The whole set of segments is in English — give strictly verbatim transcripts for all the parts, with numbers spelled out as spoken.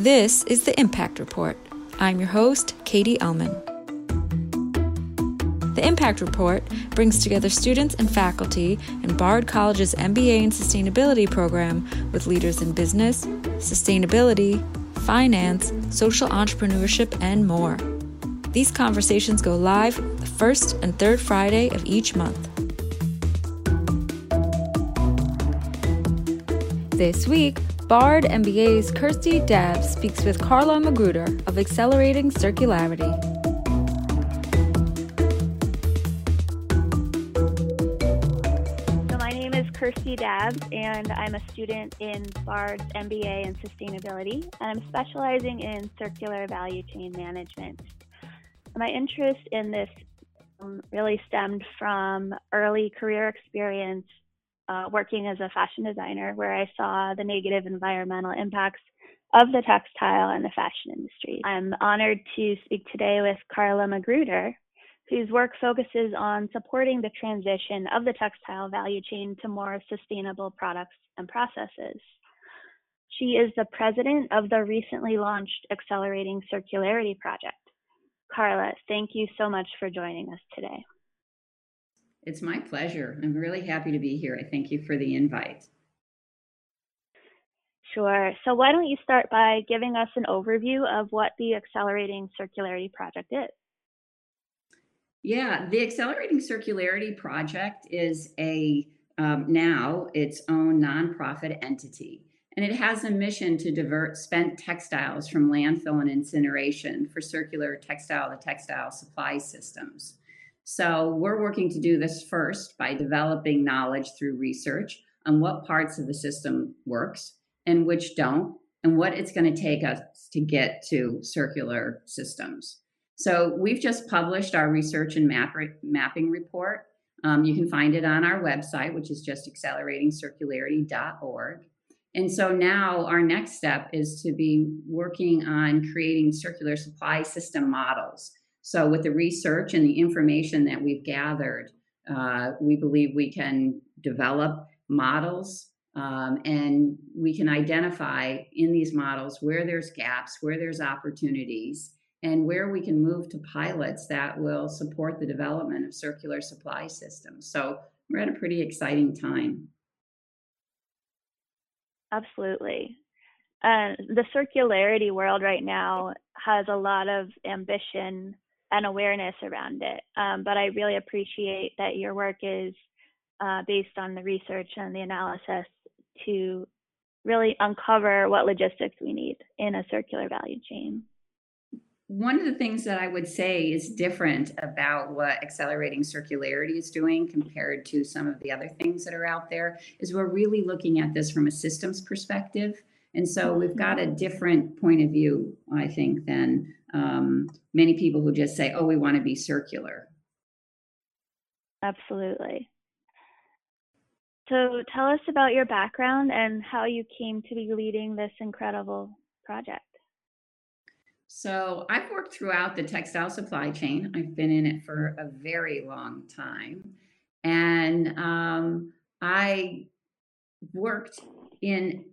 This is the Impact Report. I'm your host, Katie Ullman. The Impact Report brings together students and faculty in Bard College's M B A and Sustainability program with leaders in business, sustainability, finance, social entrepreneurship, and more. These conversations go live the first and third Friday of each month. This week, Bard M B A's Kirstie Dabbs speaks with Karla Magruder of Accelerating Circularity. So my name is Kirstie Dabbs, and I'm a student in Bard's M B A in Sustainability, and I'm specializing in circular value chain management. My interest in this really stemmed from early career experience Uh, working as a fashion designer, where I saw the negative environmental impacts of the textile and the fashion industry. I'm honored to speak today with Karla Magruder, whose work focuses on supporting the transition of the textile value chain to more sustainable products and processes. She is the president of the recently launched Accelerating Circularity Project. Karla, thank you so much for joining us today. It's my pleasure. I'm really happy to be here. I thank you for the invite. Sure. So why don't you start by giving us an overview of what the Accelerating Circularity Project is? Yeah, the Accelerating Circularity Project is a um, now its own nonprofit entity, and it has a mission to divert spent textiles from landfill and incineration for circular textile-to-textile supply systems. So we're working to do this first by developing knowledge through research on what parts of the system works and which don't, and what it's going to take us to get to circular systems. So we've just published our research and map re- mapping report. Um, you can find it on our website, which is just accelerating circularity dot org. And so now our next step is to be working on creating circular supply system models. So with the research and the information that we've gathered, uh, we believe we can develop models um, and we can identify in these models where there's gaps, where there's opportunities, and where we can move to pilots that will support the development of circular supply systems. So we're at a pretty exciting time. Absolutely. Uh, the circularity world right now has a lot of ambition and awareness around it. Um, but I really appreciate that your work is uh, based on the research and the analysis to really uncover what logistics we need in a circular value chain. One of the things that I would say is different about what Accelerating Circularity is doing compared to some of the other things that are out there is we're really looking at this from a systems perspective. And so we've got a different point of view, I think, than um, many people who just say, oh, we want to be circular. Absolutely. So tell us about your background and how you came to be leading this incredible project. So I've worked throughout the textile supply chain. I've been in it for a very long time. And um, I worked in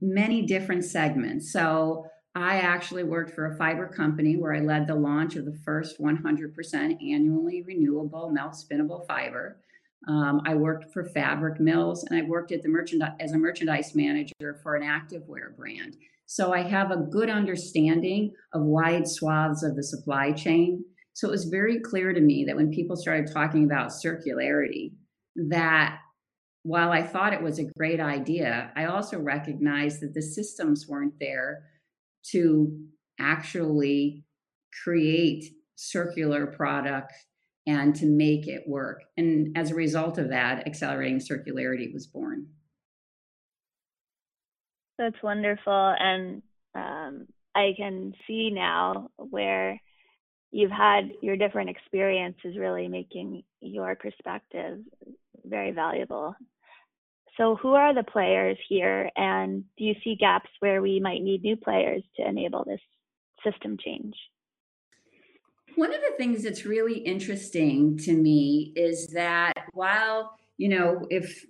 many different segments. So I actually worked for a fiber company where I led the launch of the first one hundred percent annually renewable melt spinnable fiber. Um, I worked for fabric mills, and I worked at the merchandise as a merchandise manager for an activewear brand. So I have a good understanding of wide swaths of the supply chain. So it was very clear to me that when people started talking about circularity, that while I thought it was a great idea, I also recognized that the systems weren't there to actually create circular product and to make it work. And as a result of that, Accelerating Circularity was born. That's wonderful. And um, I can see now where you've had your different experiences really making your perspective very valuable. So who are the players here, and do you see gaps where we might need new players to enable this system change? One of the things that's really interesting to me is that while you know, if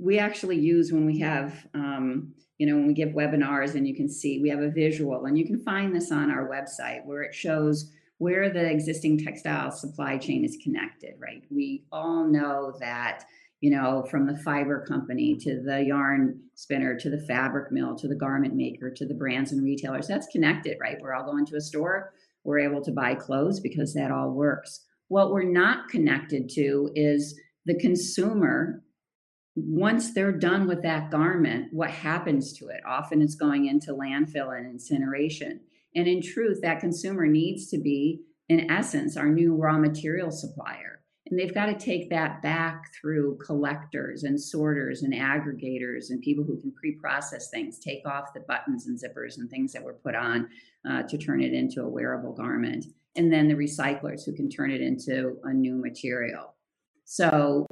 we actually use when we have, um, you know, when we give webinars, and you can see, we have a visual, and you can find this on our website where it shows where the existing textile supply chain is connected, right? We all know that, you know, from the fiber company to the yarn spinner, to the fabric mill, to the garment maker, to the brands and retailers, that's connected, right? We're all going to a store, we're able to buy clothes because that all works. What we're not connected to is the consumer. Once they're done with that garment, what happens to it? Often it's going into landfill and incineration. And in truth, that consumer needs to be, in essence, our new raw material supplier. And they've got to take that back through collectors and sorters and aggregators and people who can pre-process things, take off the buttons and zippers and things that were put on uh, to turn it into a wearable garment. And then the recyclers who can turn it into a new material. So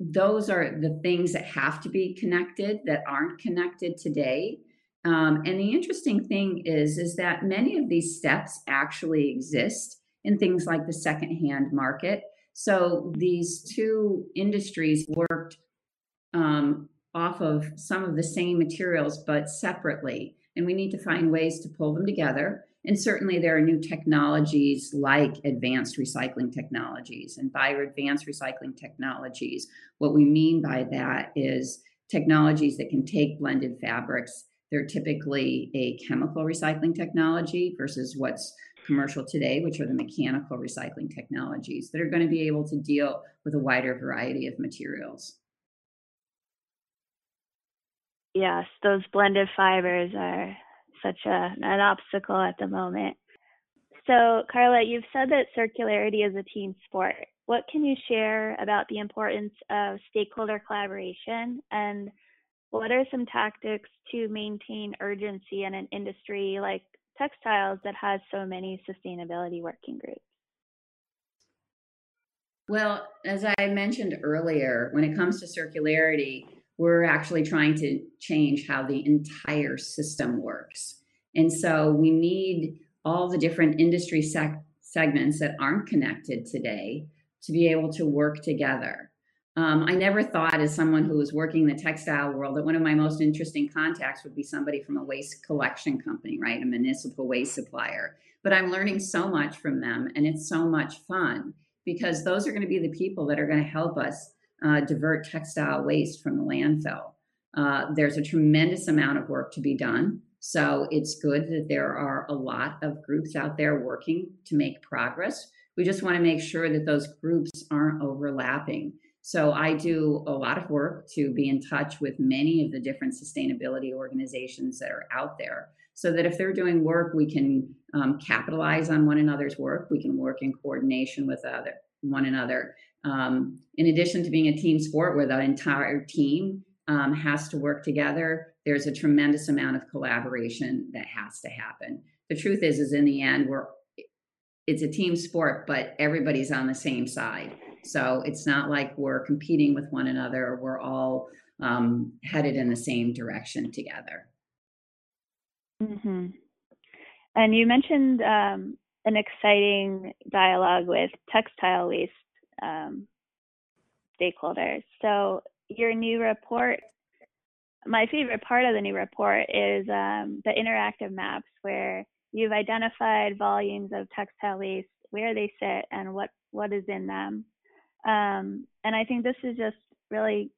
those are the things that have to be connected that aren't connected today. Um, and the interesting thing is, is that many of these steps actually exist in things like the secondhand market. So these two industries worked um, off of some of the same materials, but separately. And we need to find ways to pull them together. And certainly there are new technologies like advanced recycling technologies. And by advanced recycling technologies, what we mean by that is technologies that can take blended fabrics. They're typically a chemical recycling technology versus what's commercial today, which are the mechanical recycling technologies that are going to be able to deal with a wider variety of materials. Yes, those blended fibers are such a, an obstacle at the moment. So, Karla, you've said that circularity is a team sport. What can you share about the importance of stakeholder collaboration, and what are some tactics to maintain urgency in an industry like textiles that has so many sustainability working groups? Well, as I mentioned earlier, when it comes to circularity, we're actually trying to change how the entire system works. And so we need all the different industry sec- segments that aren't connected today to be able to work together. Um, I never thought, as someone who was working in the textile world, that one of my most interesting contacts would be somebody from a waste collection company, right? A municipal waste supplier. But I'm learning so much from them, and it's so much fun, because those are going to be the people that are going to help us uh, divert textile waste from the landfill. Uh, there's a tremendous amount of work to be done. So it's good that there are a lot of groups out there working to make progress. We just want to make sure that those groups aren't overlapping. So I do a lot of work to be in touch with many of the different sustainability organizations that are out there, so that if they're doing work, we can um, capitalize on one another's work. We can work in coordination with other, one another. Um, in addition to being a team sport where the entire team um, has to work together, there's a tremendous amount of collaboration that has to happen. The truth is, is in the end, we're it's a team sport, but everybody's on the same side. So it's not like we're competing with one another. We're all um, headed in the same direction together. Mm-hmm. And you mentioned um, an exciting dialogue with textile waste um, stakeholders. So your new report, my favorite part of the new report is um, the interactive maps, where you've identified volumes of textile waste, where they sit, and what, what is in them. Um, and I think this is just really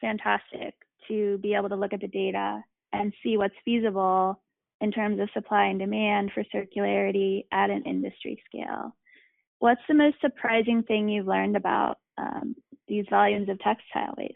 fantastic to be able to look at the data and see what's feasible in terms of supply and demand for circularity at an industry scale. What's the most surprising thing you've learned about um, these volumes of textile waste?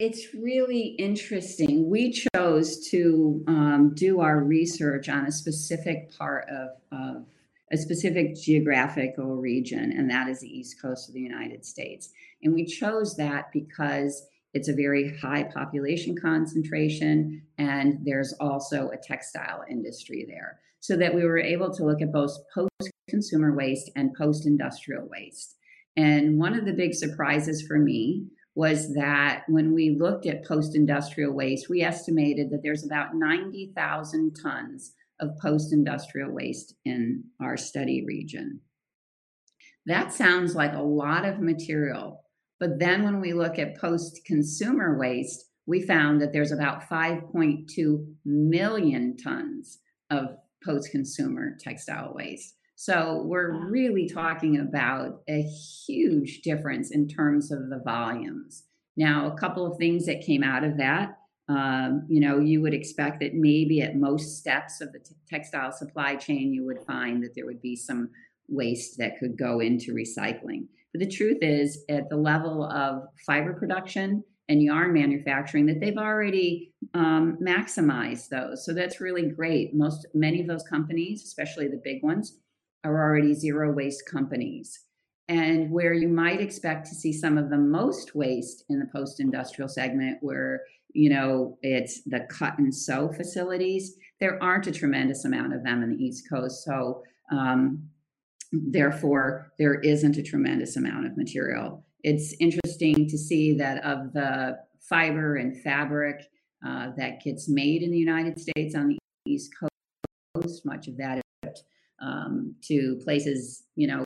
It's really interesting. We chose to um, do our research on a specific part of, of a specific geographical region, and that is the East Coast of the United States. And we chose that because it's a very high population concentration, and there's also a textile industry there, so that we were able to look at both post-consumer waste and post-industrial waste. And one of the big surprises for me was that when we looked at post-industrial waste, we estimated that there's about ninety thousand tons of post-industrial waste in our study region. That sounds like a lot of material, But then when we look at post-consumer waste, we found that there's about five point two million tons of post-consumer textile waste. So we're really talking about a huge difference in terms of the volumes. Now, a couple of things that came out of that, um, you know, you would expect that maybe at most steps of the t- textile supply chain, you would find that there would be some waste that could go into recycling. But the truth is, at the level of fiber production and yarn manufacturing, that they've already um, maximized those. So that's really great. Most, many of those companies, especially the big ones, are already zero waste companies. And where you might expect to see some of the most waste in the post-industrial segment, where, you know, it's the cut and sew facilities, there aren't a tremendous amount of them in the East Coast. So um, therefore, there isn't a tremendous amount of material. It's interesting to see that of the fiber and fabric uh, that gets made in the United States on the East Coast, much of that is um, to places, you know,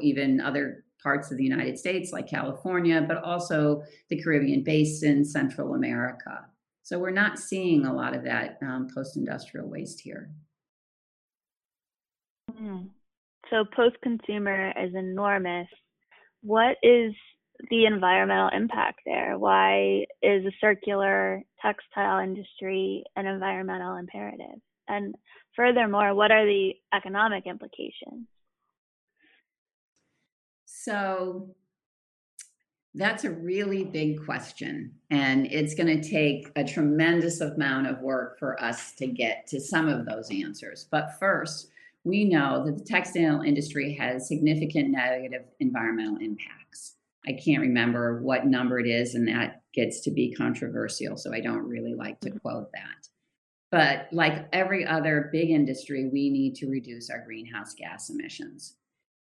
even other parts of the United States like California, but also the Caribbean Basin, Central America. So we're not seeing a lot of that um, post-industrial waste here. Mm. So post-consumer is enormous. What is the environmental impact there? Why is a circular textile industry an environmental imperative? And furthermore, what are the economic implications? So that's a really big question, and it's going to take a tremendous amount of work for us to get to some of those answers. But first, we know that the textile industry has significant negative environmental impacts. I can't remember what number it is, and that gets to be controversial, so I don't really like to quote that. But like every other big industry, we need to reduce our greenhouse gas emissions.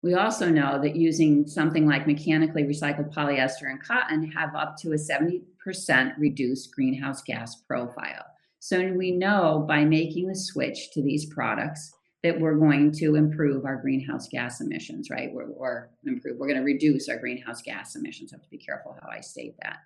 We also know that using something like mechanically recycled polyester and cotton have up to a seventy percent reduced greenhouse gas profile. So we know by making the switch to these products that we're going to improve our greenhouse gas emissions, right? We're, or improve, we're going to reduce our greenhouse gas emissions. I have to be careful how I state that.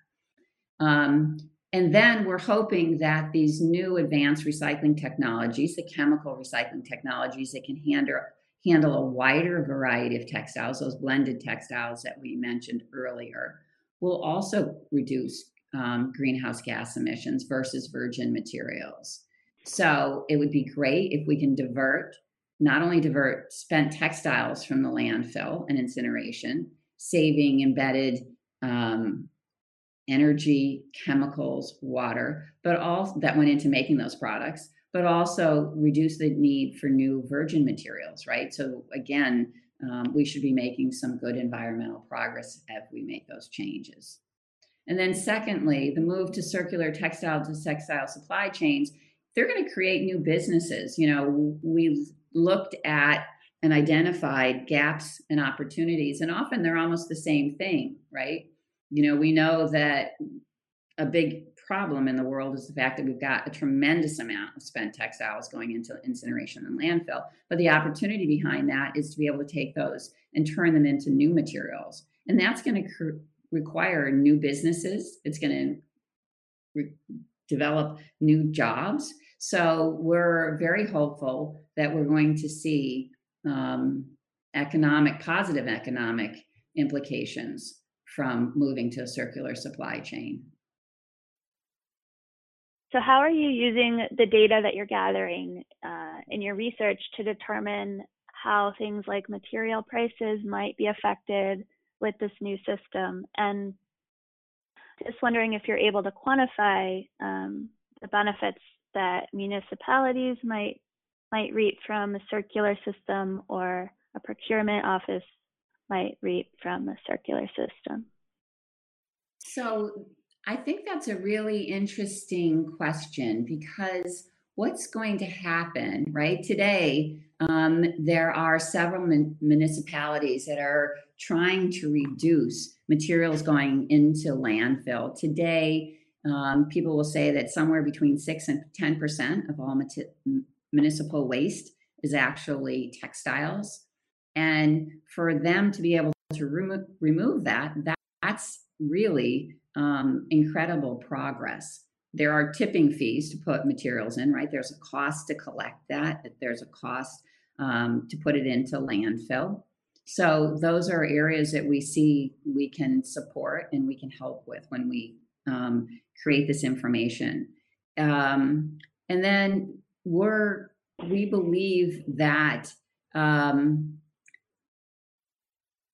Um, and then we're hoping that these new advanced recycling technologies, the chemical recycling technologies that can handle handle a wider variety of textiles, those blended textiles that we mentioned earlier, will also reduce um, greenhouse gas emissions versus virgin materials. So it would be great if we can divert, not only divert spent textiles from the landfill and incineration, saving embedded um, energy, chemicals, water, but all that went into making those products, but also reduce the need for new virgin materials, right? So again, um, we should be making some good environmental progress as we make those changes. And then secondly, the move to circular textile to textile supply chains, they're going to create new businesses. You know, we've looked at and identified gaps and opportunities, and often they're almost the same thing, right? You know, we know that a big problem in the world is the fact that we've got a tremendous amount of spent textiles going into incineration and landfill. But the opportunity behind that is to be able to take those and turn them into new materials. And that's going to cr- require new businesses. It's going to re- develop new jobs. So we're very hopeful that we're going to see um, economic, positive economic implications from moving to a circular supply chain. So how are you using the data that you're gathering uh, in your research to determine how things like material prices might be affected with this new system? And just wondering if you're able to quantify um, the benefits that municipalities might might reap from a circular system, or a procurement office might reap from a circular system. So I think that's a really interesting question, because what's going to happen, right? Today, um, there are several mun- municipalities that are trying to reduce materials going into landfill. Today, um, people will say that somewhere between six and ten percent of all mati- municipal waste is actually textiles. And for them to be able to remo- remove that, that, that's really um, incredible progress. There are tipping fees to put materials in, right? There's a cost to collect that. There's a cost um, to put it into landfill. So those are areas that we see we can support and we can help with when we um, create this information. Um, and then we're, we believe that um,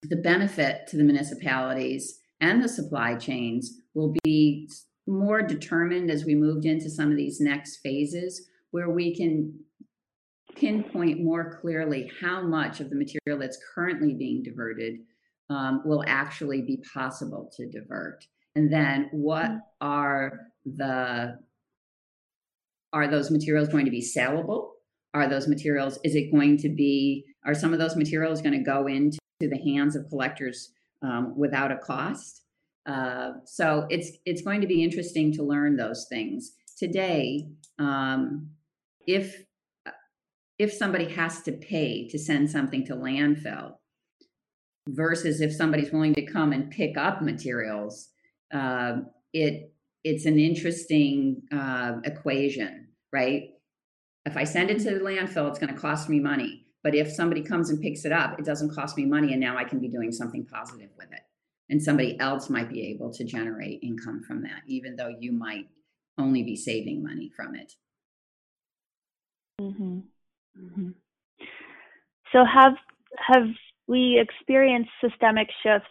the benefit to the municipalities and the supply chains will be more determined as we moved into some of these next phases, where we can pinpoint more clearly how much of the material that's currently being diverted um, will actually be possible to divert. And then what are the, are those materials going to be sellable? Are those materials, is it going to be, are some of those materials going to go into the hands of collectors um, without a cost? Uh, so it's it's going to be interesting to learn those things. Today, um, if if somebody has to pay to send something to landfill versus if somebody's willing to come and pick up materials, uh, it it's an interesting uh, equation, right? If I send it to the landfill, it's going to cost me money. But if somebody comes and picks it up, it doesn't cost me money, and now I can be doing something positive with it. And somebody else might be able to generate income from that, even though you might only be saving money from it. Mm-hmm. Mm-hmm. So have have we experienced systemic shifts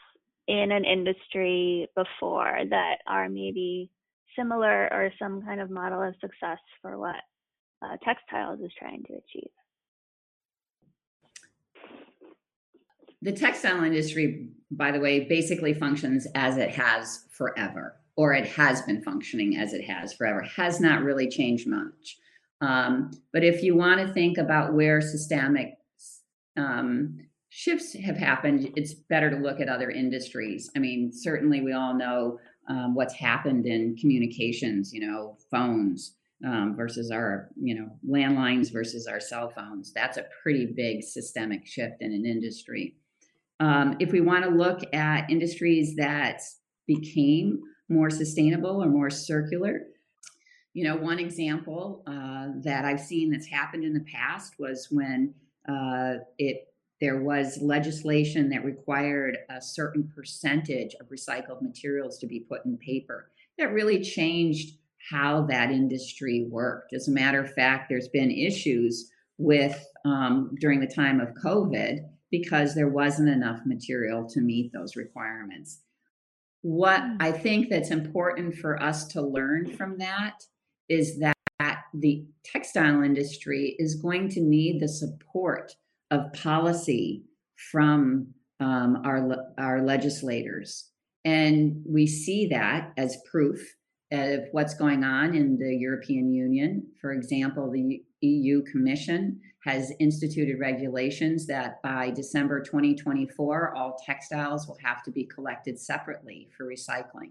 in an industry before that are maybe similar or some kind of model of success for what uh, textiles is trying to achieve? The textile industry, by the way, basically functions as it has forever, or it has been functioning as it has forever, has not really changed much. Um, but if you want to think about where systemic um, shifts have happened, it's better to look at other industries. I mean, certainly we all know um, what's happened in communications, you know, phones um, versus our, you know, landlines versus our cell phones. That's a pretty big systemic shift in an industry. Um, if we want to look at industries that became more sustainable or more circular, you know, one example uh, that I've seen that's happened in the past was when uh, it there was legislation that required a certain percentage of recycled materials to be put in paper. That really changed how that industry worked. As a matter of fact, there's been issues with um, during the time of COVID, because there wasn't enough material to meet those requirements. What I think that's important for us to learn from that is that the textile industry is going to need the support of policy from um, our, our legislators. And we see that as proof of what's going on in the European Union. For example, the E U Commission has instituted regulations that by December twenty twenty-four, all textiles will have to be collected separately for recycling.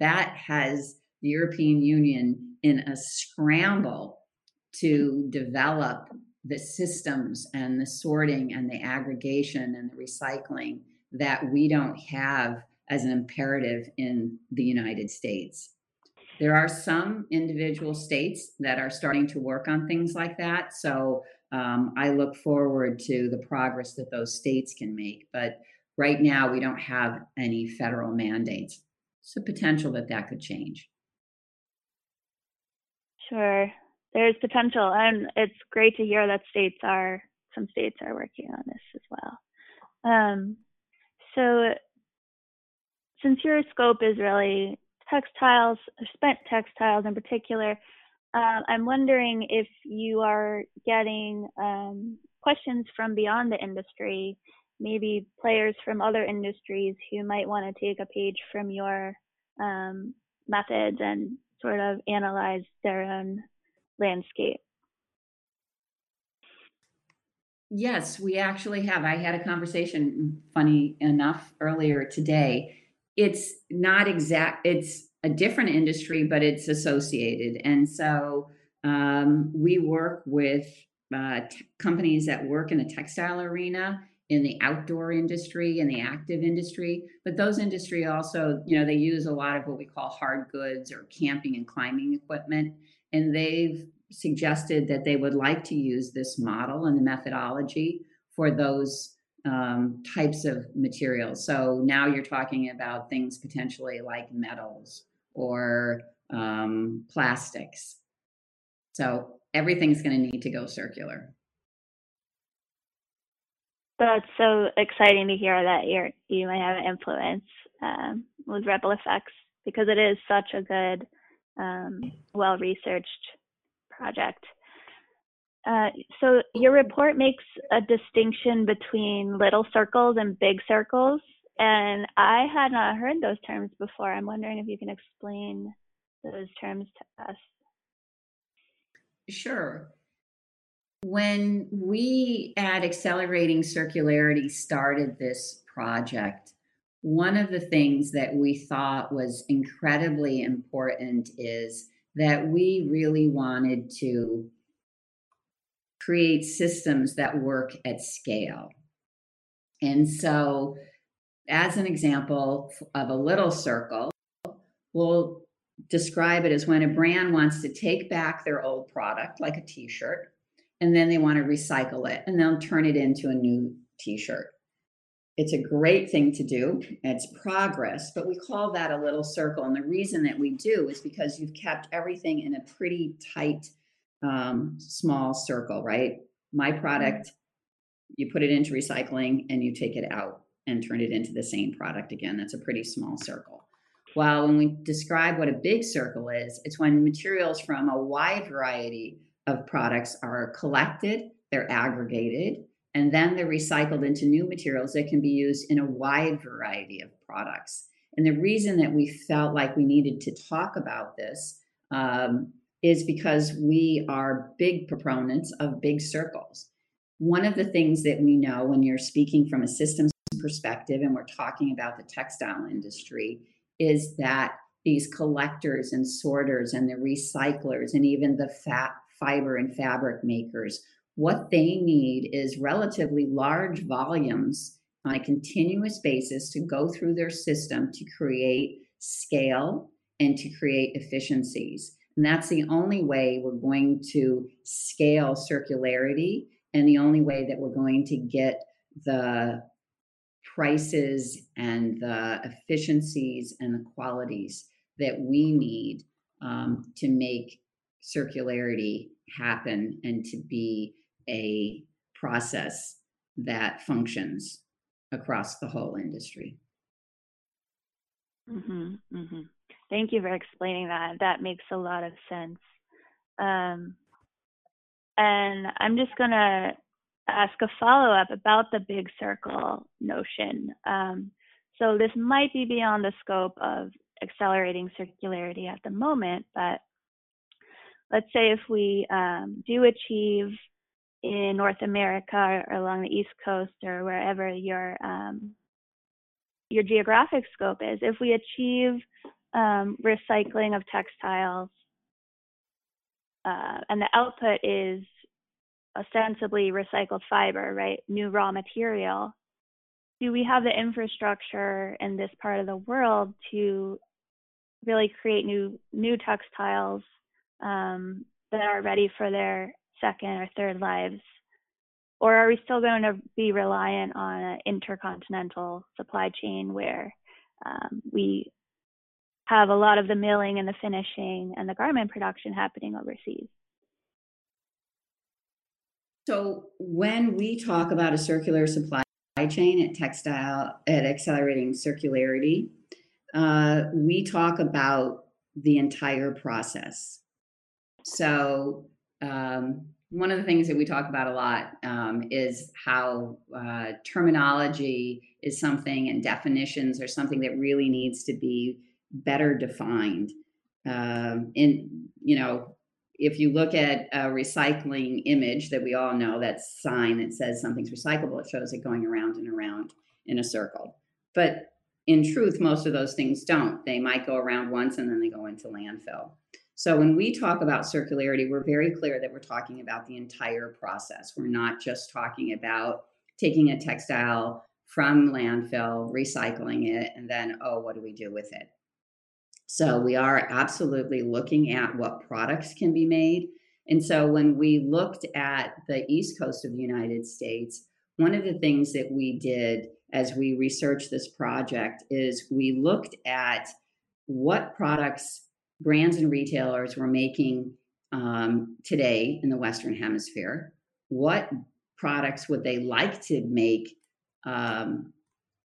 That has the European Union in a scramble to develop the systems and the sorting and the aggregation and the recycling that we don't have as an imperative in the United States. There are some individual states that are starting to work on things like that. So um, I look forward to the progress that those states can make. But right now, we don't have any federal mandates. So potential that that could change. Sure. There's potential. And it's great to hear that states are, some states are working on this as well. Um, so since your scope is really textiles, spent textiles in particular, uh, I'm wondering if you are getting um, questions from beyond the industry, maybe players from other industries who might want to take a page from your um, methods and sort of analyze their own landscape. Yes, we actually have. I had a conversation, funny enough, earlier today. It's not exact, it's a different industry, but it's associated. And so um, we work with uh, t- companies that work in the textile arena in the outdoor industry and in the active industry, but those industry also, you know, they use a lot of what we call hard goods or camping and climbing equipment, and they've suggested that they would like to use this model and the methodology for those um, types of materials. So now you're talking about things potentially like metals or um, plastics. So everything's going to need to go circular. That's so exciting to hear that you're, you might have an influence um, with ripple effects, because it is such a good, um, well-researched project. Uh, so your report makes a distinction between little circles and big circles, and I had not heard those terms before. I'm wondering if you can explain those terms to us. Sure. When we at Accelerating Circularity started this project, one of the things that we thought was incredibly important is that we really wanted to create systems that work at scale. And so, as an example of a little circle, we'll describe it as when a brand wants to take back their old product, like a t-shirt, and then they want to recycle it, and they'll turn it into a new t-shirt. It's a great thing to do. It's progress, but we call that a little circle. And the reason that we do is because you've kept everything in a pretty tight, um, small circle, right? My product, you put it into recycling and you take it out and turn it into the same product again. That's a pretty small circle. While when we describe what a big circle is, it's when materials from a wide variety of products are collected, they're aggregated, and then they're recycled into new materials that can be used in a wide variety of products. And the reason that we felt like we needed to talk about this um, is because we are big proponents of big circles. One of the things that we know when you're speaking from a systems perspective, and we're talking about the textile industry, is that these collectors and sorters and the recyclers and even the fat fiber and fabric makers, what they need is relatively large volumes on a continuous basis to go through their system to create scale and to create efficiencies. And that's the only way we're going to scale circularity, and the only way that we're going to get the prices and the efficiencies and the qualities that we need um, to make circularity happen and to be a process that functions across the whole industry. Mm-hmm, mm-hmm. Thank you for explaining that. That makes a lot of sense. Um, and I'm just going to ask a follow-up about the big circle notion. Um, so this might be beyond the scope of Accelerating Circularity at the moment, but let's say if we um, do achieve in North America or along the East Coast or wherever your um, your geographic scope is, if we achieve um, recycling of textiles uh, and the output is ostensibly recycled fiber, right, new raw material, do we have the infrastructure in this part of the world to really create new new textiles Um, that are ready for their second or third lives? Or are we still going to be reliant on an intercontinental supply chain where um, we have a lot of the milling and the finishing and the garment production happening overseas? So when we talk about a circular supply chain at textile at Accelerating Circularity, uh, we talk about the entire process. So um, one of the things that we talk about a lot um, is how uh, terminology is something, and definitions are something that really needs to be better defined. Um, in, you know, if you look at a recycling image that we all know, that sign that says something's recyclable, it shows it going around and around in a circle. But in truth, most of those things don't. They might go around once and then they go into landfill. So when we talk about circularity, we're very clear that we're talking about the entire process. We're not just talking about taking a textile from landfill, recycling it, and then, oh, what do we do with it? So we are absolutely looking at what products can be made. And so when we looked at the East Coast of the United States, one of the things that we did as we researched this project is we looked at what products brands and retailers were making um, today in the Western Hemisphere. What products would they like to make, um,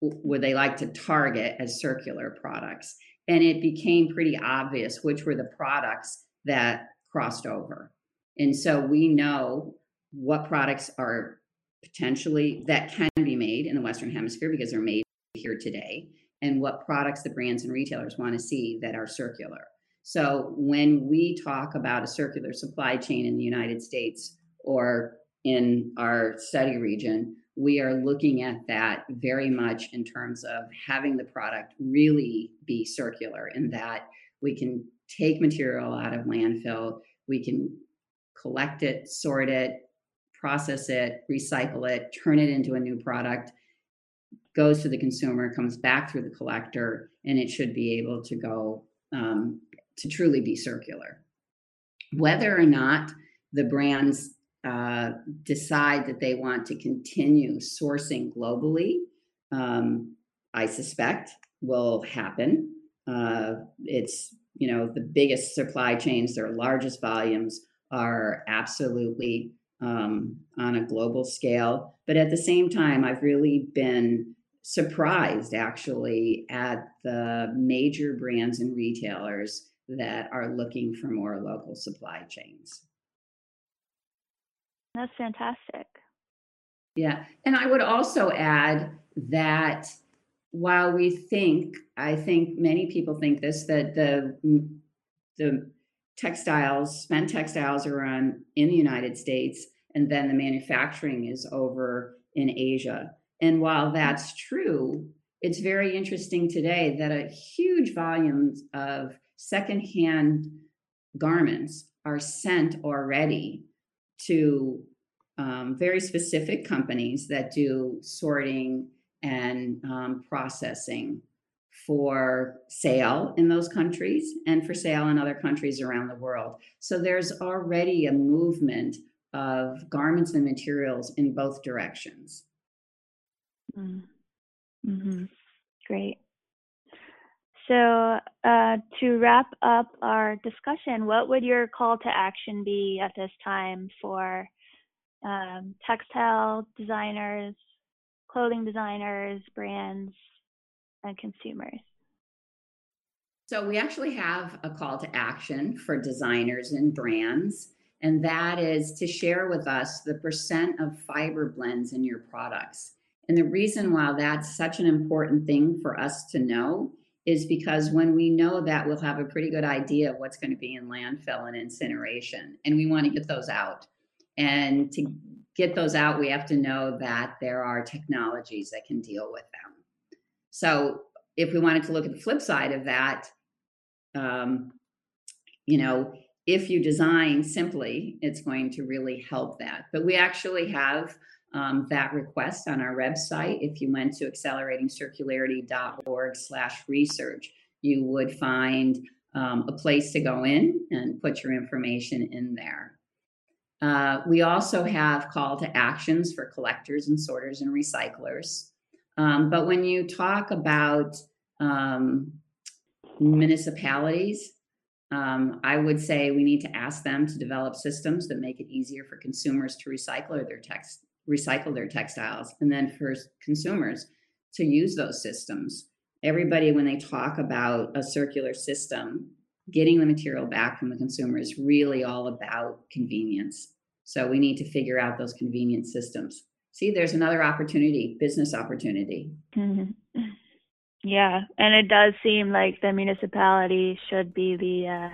would they like to target as circular products? And it became pretty obvious which were the products that crossed over. And so we know what products are potentially that can be made in the Western Hemisphere because they're made here today, and what products the brands and retailers want to see that are circular. So when we talk about a circular supply chain in the United States or in our study region, we are looking at that very much in terms of having the product really be circular, in that we can take material out of landfill, we can collect it, sort it, process it, recycle it, turn it into a new product, goes to the consumer, comes back through the collector, and it should be able to go um, to truly be circular. Whether or not the brands Uh, decide that they want to continue sourcing globally, um, I suspect will happen. Uh, it's, you know, the biggest supply chains, their largest volumes are absolutely um, on a global scale. But at the same time, I've really been surprised actually at the major brands and retailers that are looking for more local supply chains. That's fantastic. Yeah. And I would also add that while we think, I think many people think this, that the the textiles, spent textiles are on in the United States, and then the manufacturing is over in Asia. And while that's true, it's very interesting today that a huge volume of secondhand garments are sent already to um, very specific companies that do sorting and um, processing for sale in those countries and for sale in other countries around the world. So there's already a movement of garments and materials in both directions. Mm-hmm. Great. So uh, to wrap up our discussion, what would your call to action be at this time for um, textile designers, clothing designers, brands, and consumers? So we actually have a call to action for designers and brands, and that is to share with us the percent of fiber blends in your products. And the reason why that's such an important thing for us to know is because when we know that, we'll have a pretty good idea of what's going to be in landfill and incineration. And we want to get those out. And to get those out, we have to know that there are technologies that can deal with them. So if we wanted to look at the flip side of that, um, you know, if you design simply, it's going to really help that. But we actually have Um, that request on our website. If you went to accelerating circularity dot org slash research, you would find um, a place to go in and put your information in there. Uh, we also have call to actions for collectors and sorters and recyclers. Um, but when you talk about um, municipalities, Um, I would say we need to ask them to develop systems that make it easier for consumers to recycle their text, recycle their textiles, and then for consumers to use those systems. Everybody, when they talk about a circular system, getting the material back from the consumer is really all about convenience. So we need to figure out those convenience systems. See, there's another opportunity, business opportunity. Mm-hmm. Yeah, and it does seem like the municipality should be the uh,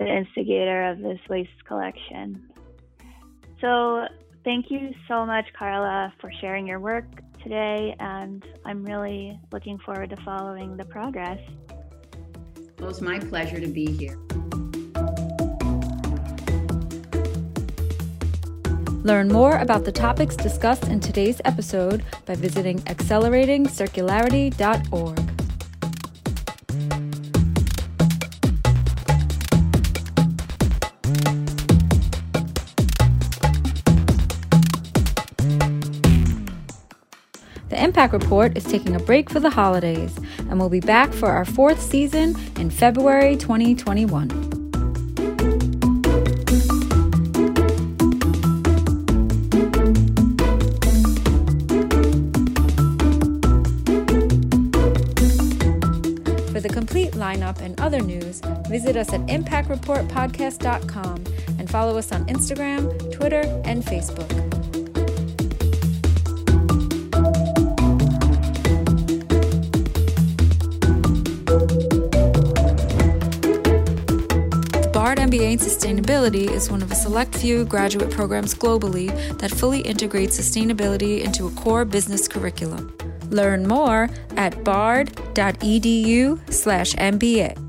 the instigator of this waste collection. So thank you so much, Karla, for sharing your work today, and I'm really looking forward to following the progress. Well, it's my pleasure to be here. Learn more about the topics discussed in today's episode by visiting accelerating circularity dot org. The Impact Report is taking a break for the holidays, and we'll be back for our fourth season in February twenty twenty-one. For the complete lineup and other news, visit us at impact report podcast dot com and follow us on Instagram, Twitter, and Facebook. Bard M B A in Sustainability is one of a select few graduate programs globally that fully integrates sustainability into a core business curriculum. Learn more at bard dot e d u slash M B A.